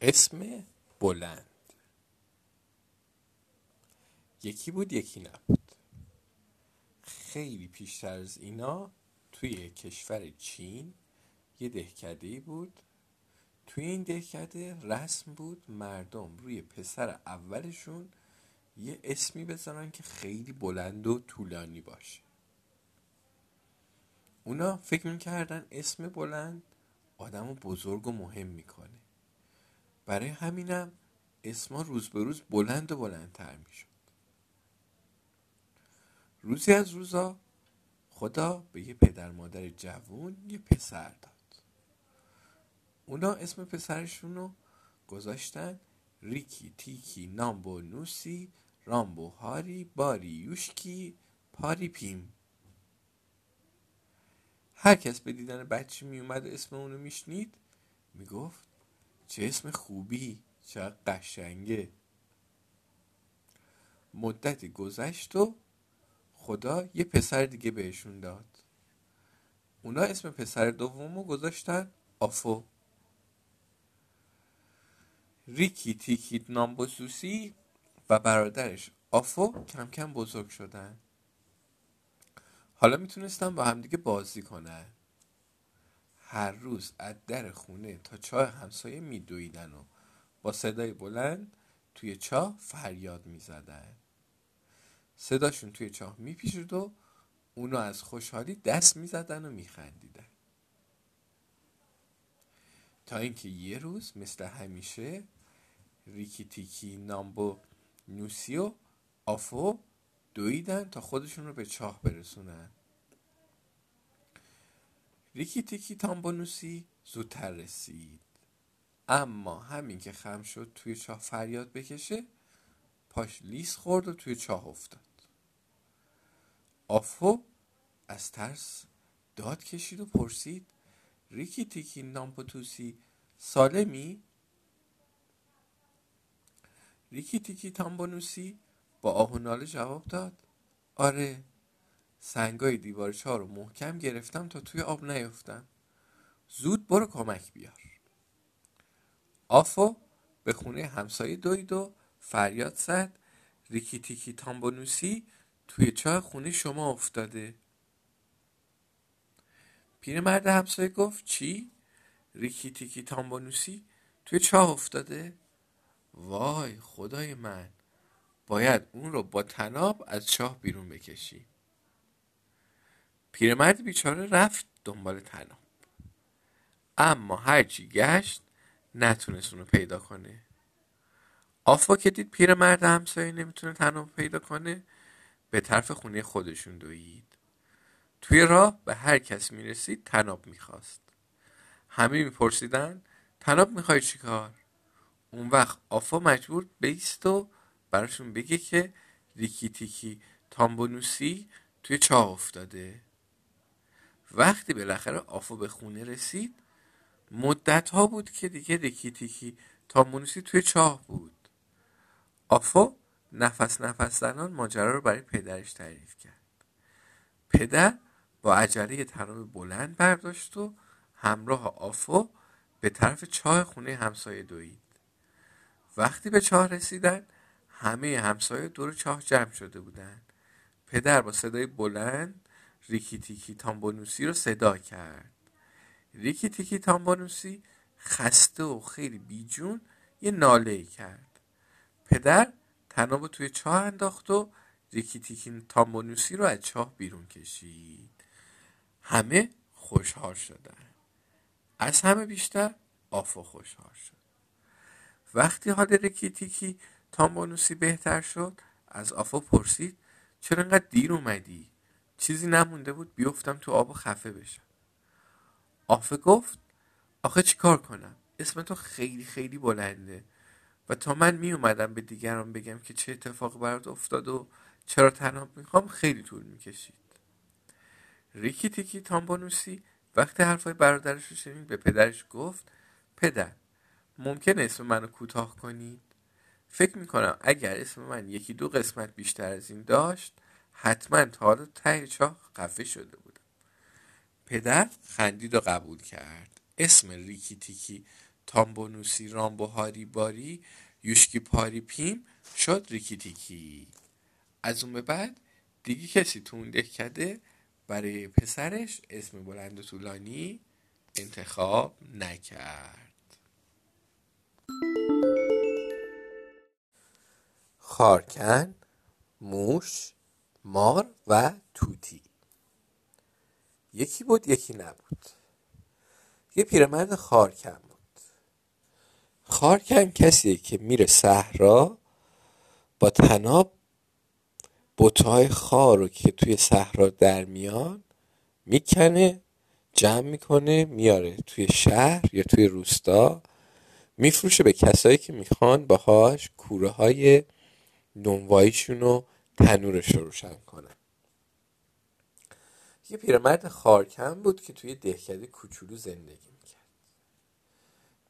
اسم بلند یکی بود یکی نبود. خیلی پیشتر از اینا توی کشور چین یه دهکده‌ای بود. توی این دهکده رسم بود مردم روی پسر اولشون یه اسمی بذارن که خیلی بلند و طولانی باشه. اونا فکر میکردن اسم بلند آدم رو بزرگ و مهم میکنه. برای همینم اسما روز به روز بلند و بلندتر میشد. روزی از روزا خدا به یه پدر مادر جوون یه پسر داد. اونا اسم پسرشون رو گذاشتن ریکی تیکی نامبو نوسی رامبو هاری باری یوشکی پاری پیم. هر کس به دیدن بچه می اومد و اسم اونو میشنید میگفت چه اسم خوبی، چه قشنگه. مدتی گذشت و خدا یه پسر دیگه بهشون داد. اونا اسم پسر دومو گذاشتن آفو. ریکی تیکی نامبوسوسی و برادرش آفو کم کم بزرگ شدن. حالا میتونستن با همدیگه بازی کنن. هر روز از در خونه تا چاه همسایه میدویدن و با صدای بلند توی چاه فریاد میزدن. صداشون توی چاه میپیچید و اونو از خوشحالی دست میزدن و میخندیدن. تا اینکه یه روز مثل همیشه ریکی تیکی نامبو نوسی و آفو دویدن تا خودشون رو به چاه برسونن. ریکی تیکی تامبانوسی زودتر رسید. اما همین که خم شد توی چاه فریاد بکشه، پاش لیس خورد و توی چاه افتاد. آفو از ترس داد کشید و پرسید ریکی تیکی نامپوتوسی سالمی؟ ریکی تیکی تامبانوسی با آهناله جواب داد آره، سنگای دیوار چاه رو محکم گرفتم تا توی آب نیفتم. زود برو کمک بیار. آفو به خونه همسایه دوید و فریاد زد ریکی تیکی تامبانوسی توی چاه خونه شما افتاده. پیرمرد همسایه گفت چی؟ ریکی تیکی تامبانوسی توی چاه افتاده؟ وای خدای من، باید اون رو با طناب از چاه بیرون بکشی. پیرمرد بیچاره رفت دنبال طناب، اما هرچی گشت نتونست اون رو پیدا کنه. آفا که دید پیرمرد همسایه نمیتونه طناب پیدا کنه، به طرف خونه خودشون دوید. توی راه به هر کس میرسید طناب میخواست. همه میپرسیدن طناب میخوای چیکار؟ اون وقت آفا مجبور بیست و براشون بگه که ریکی تیکی تامبانوسی توی چاه افتاده. وقتی بالاخره آفو به خونه رسید، مدت ها بود که دیگه ریکی تیکی تامبانوسی توی چاه بود. آفو نفس نفس زنان ماجرا رو برای پدرش تعریف کرد. پدر با عجله طناب بلند برداشت و همراه آفو به طرف چاه خونه همسایه دوید. وقتی به چاه رسیدن، همه همسایه دور چاه جمع شده بودن. پدر با صدای بلند ریکی تیکی تامبانوسی رو صدا کرد. ریکی تیکی تامبانوسی خسته و خیلی بیجون یه ناله‌ای کرد. پدر طنابو توی چاه انداخت و ریکی تیکی تامبانوسی رو از چاه بیرون کشید. همه خوشحال شدن. از همه بیشتر آفو خوشحال شد. وقتی حال ریکی تیکی تامبانوسی بهتر شد، از آفو پرسید چرا انقدر دیر اومدی؟ چیزی نمونده بود بیفتم تو آب و خفه بشم. آفو گفت آخه چی کار کنم؟ اسم تو خیلی خیلی بلنده و تا من می اومدم به دیگران بگم که چه اتفاق برات افتاد و چرا طناب میخوام خیلی طول میکشید. ریکی تیکی تامبانوسی وقتی حرفای برادرش رو شنید، به پدرش گفت پدر، ممکنه اسم منو کوتاه کنید؟ فکر میکنم اگر اسم من یکی دو قسمت بیشتر از این داشت، حتما تا حالا ته چاه قفه شده بودم. پدر خندید و قبول کرد. اسم ریکی تیکی تامبونوسی رامبوهاری باری یوشکی پاری پیم شد ریکی تیکی. از اون به بعد دیگه کسی تون دهکده برای پسرش اسم بلند و طولانی انتخاب نکرد. خارکن، موش، مار و توتی. یکی بود یکی نبود. یه پیرمرد خارکن بود. خارکن کسیه که میره صحرا با تناب بوتهای خار رو که توی صحرا در میان میکنه، جمع میکنه، میاره توی شهر یا توی روستا میفروشه به کسایی که میخوان باهاش کوره های نونواییشون و تنورش رو روشن کنن. یه پیرمرد خارکن بود که توی دهکده کوچولو زندگی میکرد.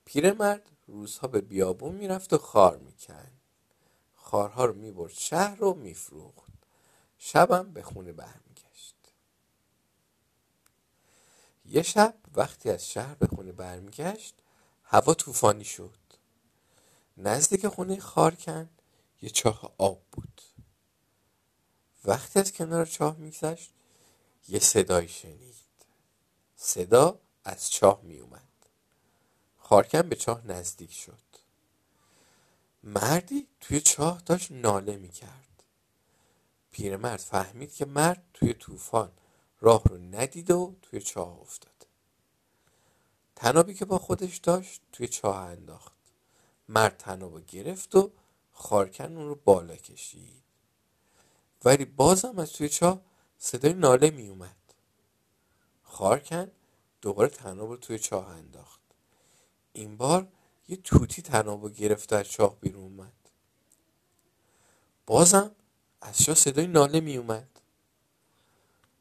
پیرمرد روزها به بیابون میرفت و خار میکن. خارها رو میبرد شهر رو میفروخت. شبم به خونه برمیگشت. یه شب وقتی از شهر به خونه برمیگشت هوا طوفانی شد. نزدیک خونه خارکن یه چاه آب بود. وقتی از کنار چاه میگذشت یه صدایی شنید. صدا از چاه می اومد. خارکن به چاه نزدیک شد. مردی توی چاه داشت ناله می کرد. پیرمرد فهمید که مرد توی طوفان راه رو ندید و توی چاه افتاد. تنابی که با خودش داشت توی چاه انداخت. مرد تنابو گرفت و خارکن اون رو بالا کشید. ولی بازم از توی چاه صدای ناله می اومد. خارکن دوباره تناب رو توی چاه انداخت. این بار یه توتی تناب رو گرفت و از چاه بیرون اومد. بازم از چاه صدای ناله می اومد.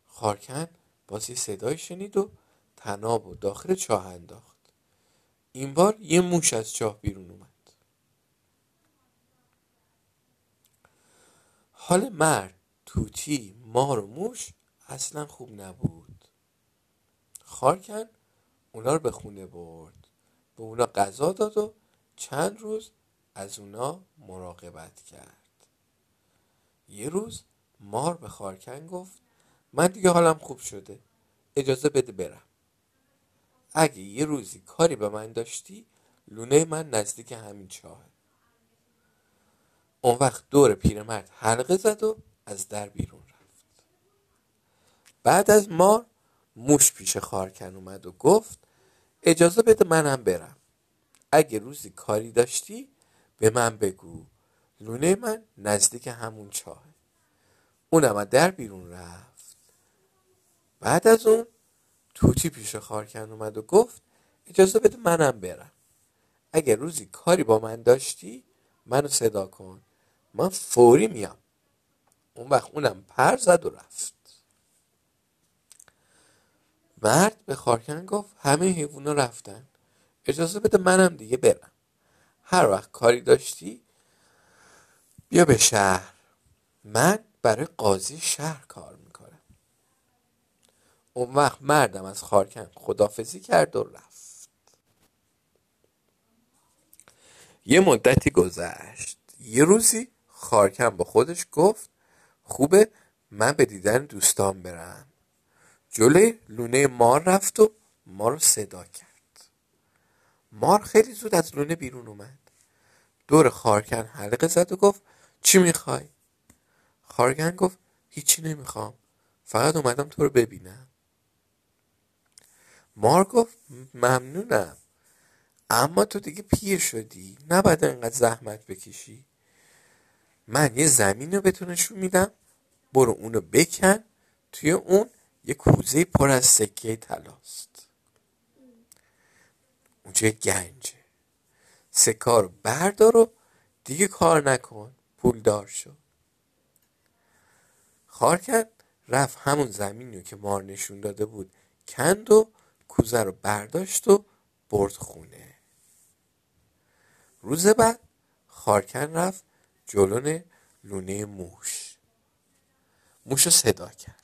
خارکن باز یه صدای شنید و تناب رو داخل چاه انداخت. این بار یه موش از چاه بیرون اومد. حال مرد، توتی، مار و موش اصلا خوب نبود. خارکن اونا رو به خونه برد. به اونا غذا داد و چند روز از اونا مراقبت کرد. یه روز مار به خارکن گفت من دیگه حالم خوب شده. اجازه بده برم. اگه یه روزی کاری به من داشتی لونه من نزدیک همین چاهه. اون وقت دور پیرمرد حلقه زد و از در بیرون رفت. بعد از مار موش پیش خارکن اومد و گفت اجازه بده منم برم. اگه روزی کاری داشتی به من بگو. لونه من نزدیک همون چاهه. اونم از در بیرون رفت. بعد از اون توتی پیش خارکن اومد و گفت اجازه بده منم برم. اگه روزی کاری با من داشتی منو صدا کن. من فوری میام. اون وقت اونم پر زد و رفت. مرد به خارکن گفت همه حیونا رفتن. اجازه بده منم دیگه برم. هر وقت کاری داشتی بیا به شهر. من برای قاضی شهر کار میکنم. اون وقت مردم از خارکن خداحافظی کرد و رفت. یه مدتی گذشت. یه روزی خارکن با خودش گفت خوبه من به دیدن دوستان برم. جلوی لونه مار رفت و مار رو صدا کرد. مار خیلی زود از لونه بیرون اومد. دور خارکن حلقه زد و گفت چی میخوای؟ خارکن گفت هیچی نمیخوام. فقط اومدم تو رو ببینم. مار گفت ممنونم. اما تو دیگه پیر شدی. نباید انقدر زحمت بکشی. من یه زمین رو بتونشون میدم. برو اونو بکن. توی اون یه کوزه پر از سکه طلاست. اونجا گنجه. سکه رو بردار و دیگه کار نکن. پولدار شو. خارکن رفت همون زمین رو که مار نشون داده بود کند و کوزه رو برداشت و برد خونه. روز بعد خارکن رفت جلون لونه موش. موش رو صدا کرد.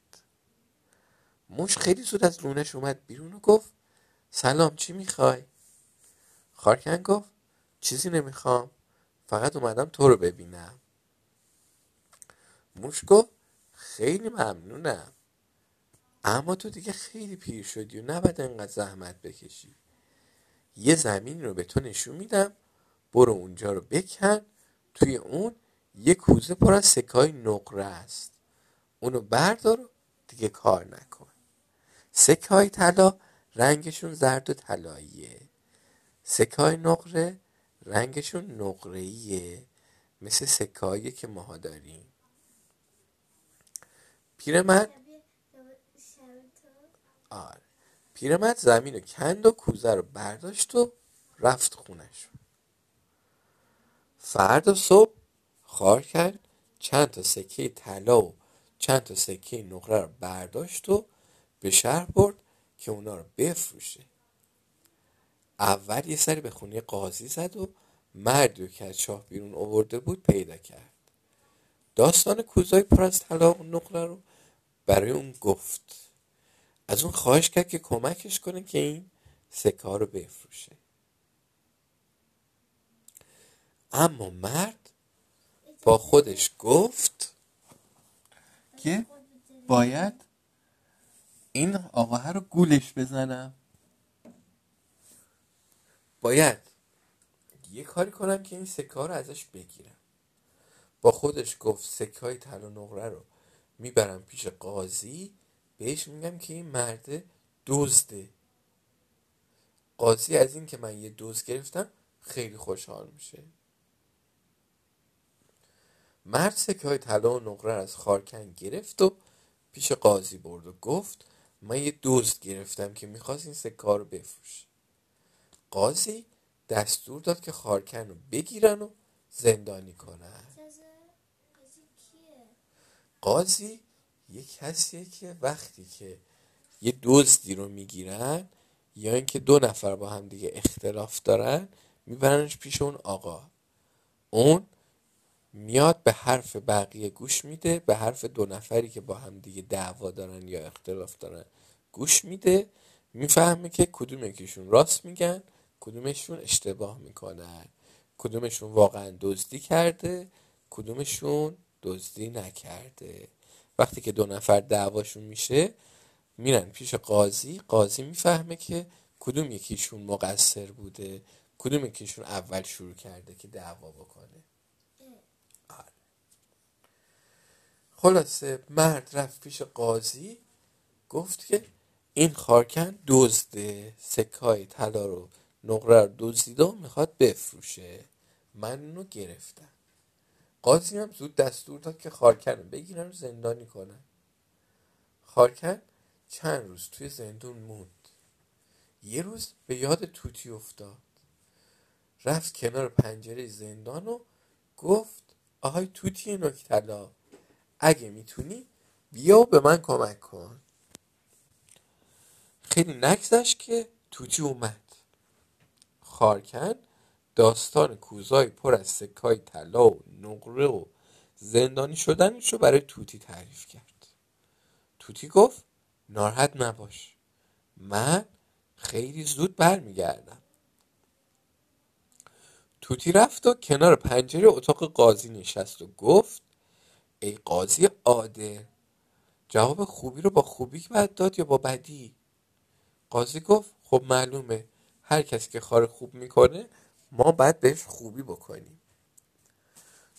موش خیلی زود از لونش اومد بیرون و گفت سلام، چی میخوای؟ خارکن گفت چیزی نمیخوام، فقط اومدم تو رو ببینم. موش گفت خیلی ممنونم، اما تو دیگه خیلی پیر شدی و نباید انقدر زحمت بکشی. یه زمین رو به تو نشون میدم، برو اونجا رو بکن، توی اون یه کوزه پر از سکای نقره است، اونو بردار و دیگه کار نکن. سکای طلا رنگشون زرد و طلاییه، سکای نقره رنگشون نقره‌ایه، مثل سکایی که ماها داریم. پیرمرد زمین رو کند و کوزه رو برداشت و رفت خونش. فردا صبح خارکن چند تا سکه طلا و چند تا سکه نقره رو برداشت و به شهر برد که اونا رو بفروشه. اول یه سری به خونه قاضی زد و مردی که از شاه بیرون آورده بود پیدا کرد. داستان کوزای پر از طلا و نقره رو برای اون گفت. از اون خواهش کرد که کمکش کنه که این سکه رو بفروشه. اما مرد با خودش گفت که باید این آقاه رو گولش بزنم، باید یه کاری کنم که این سکه رو ازش بگیرم. با خودش گفت سکه‌های طلا و نقره رو میبرم پیش قاضی، بهش میگم که این مرد دزده. قاضی از این که من یه دزد گرفتم خیلی خوشحال میشه. مرد سکه‌های طلا و نقره رو از خارکن گرفت و پیش قاضی برد و گفت من یه دزد گرفتم که میخواست این سکه رو بفروشه. قاضی دستور داد که خارکن رو بگیرن و زندانی کنن. قاضی یه کسیه که وقتی که یه دزدی رو میگیرن یا اینکه دو نفر با هم دیگه اختلاف دارن میبرنش پیش اون آقا. اون میاد به حرف بقیه گوش میده، به حرف دو نفری که با هم دیگه دعوا دارن یا اختلاف دارن گوش میده، میفهمه که کدومشون راست میگن، کدومشون اشتباه میکنن، کدومشون واقعا دزدی کرده، کدومشون دزدی نکرده. وقتی که دو نفر دعواشون میشه میرن پیش قاضی. قاضی میفهمه که کدوم یکیشون مقصر بوده، کدوم یکیشون اول شروع کرده که دعوا بکنه. خلاصه مرد رفت پیش قاضی، گفت که این خارکن دزده، سکه‌های طلا رو نقره رو دزدیده و میخواد بفروشه، من اونو گرفتم. قاضی هم زود دستور داد که خارکن رو بگیرن و زندانی کنن. خارکن چند روز توی زندون موند. یه روز به یاد توتی افتاد، رفت کنار پنجره زندان و گفت آهای توتی نوک‌طلا، اگه میتونی بیا و به من کمک کن. خیلی نگذشت که توتی اومد. خارکن داستان کوزای پر از سکه‌های طلا و نقره و زندانی شدنشو برای توتی تعریف کرد. توتی گفت ناراحت نباش، من خیلی زود برمیگردم. توتی رفت و کنار پنجره اتاق قاضی نشست و گفت ای قاضی عادل، جواب خوبی رو با خوبی باید داد یا با بدی؟ قاضی گفت خب معلومه، هر کسی که کار خوب میکنه ما باید بهش خوبی بکنیم.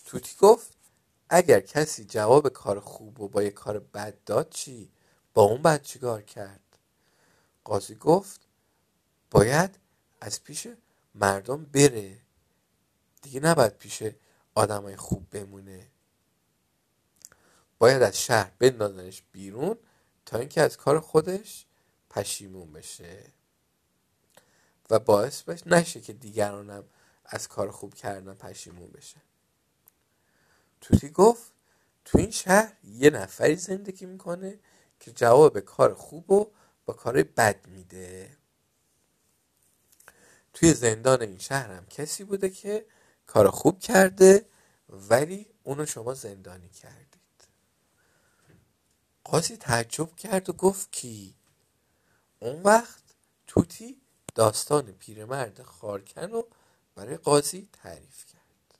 توتی گفت اگر کسی جواب کار خوب و با یه کار بد داد چی؟ با اون بد چیکار کرد؟ قاضی گفت باید از پیش مردم بره، دیگه نباید پیش آدمای خوب بمونه، باید از شهر بندازنش بیرون تا اینکه از کار خودش پشیمون بشه و باعث بشه نشه که دیگرانم از کار خوب کردن پشیمون بشه. توتی گفت تو این شهر یه نفری زندگی میکنه که جواب کار خوب و با کار بد میده. توی زندان این شهر هم کسی بوده که کار خوب کرده ولی اونو شما زندانی کردید. قاطی تعجب کرد و گفت کی؟ اون وقت توتی داستان پیرمرد خارکن رو برای قاضی تعریف کرد.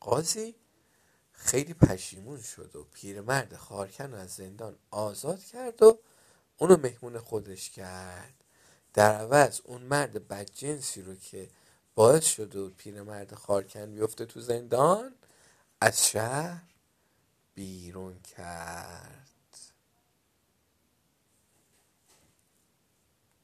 قاضی خیلی پشیمون شد و پیرمرد خارکن رو از زندان آزاد کرد و اونو مهمون خودش کرد. در عوض اون مرد بدجنسی رو که باعث شد و پیرمرد خارکن بیفته تو زندان از شهر بیرون کرد.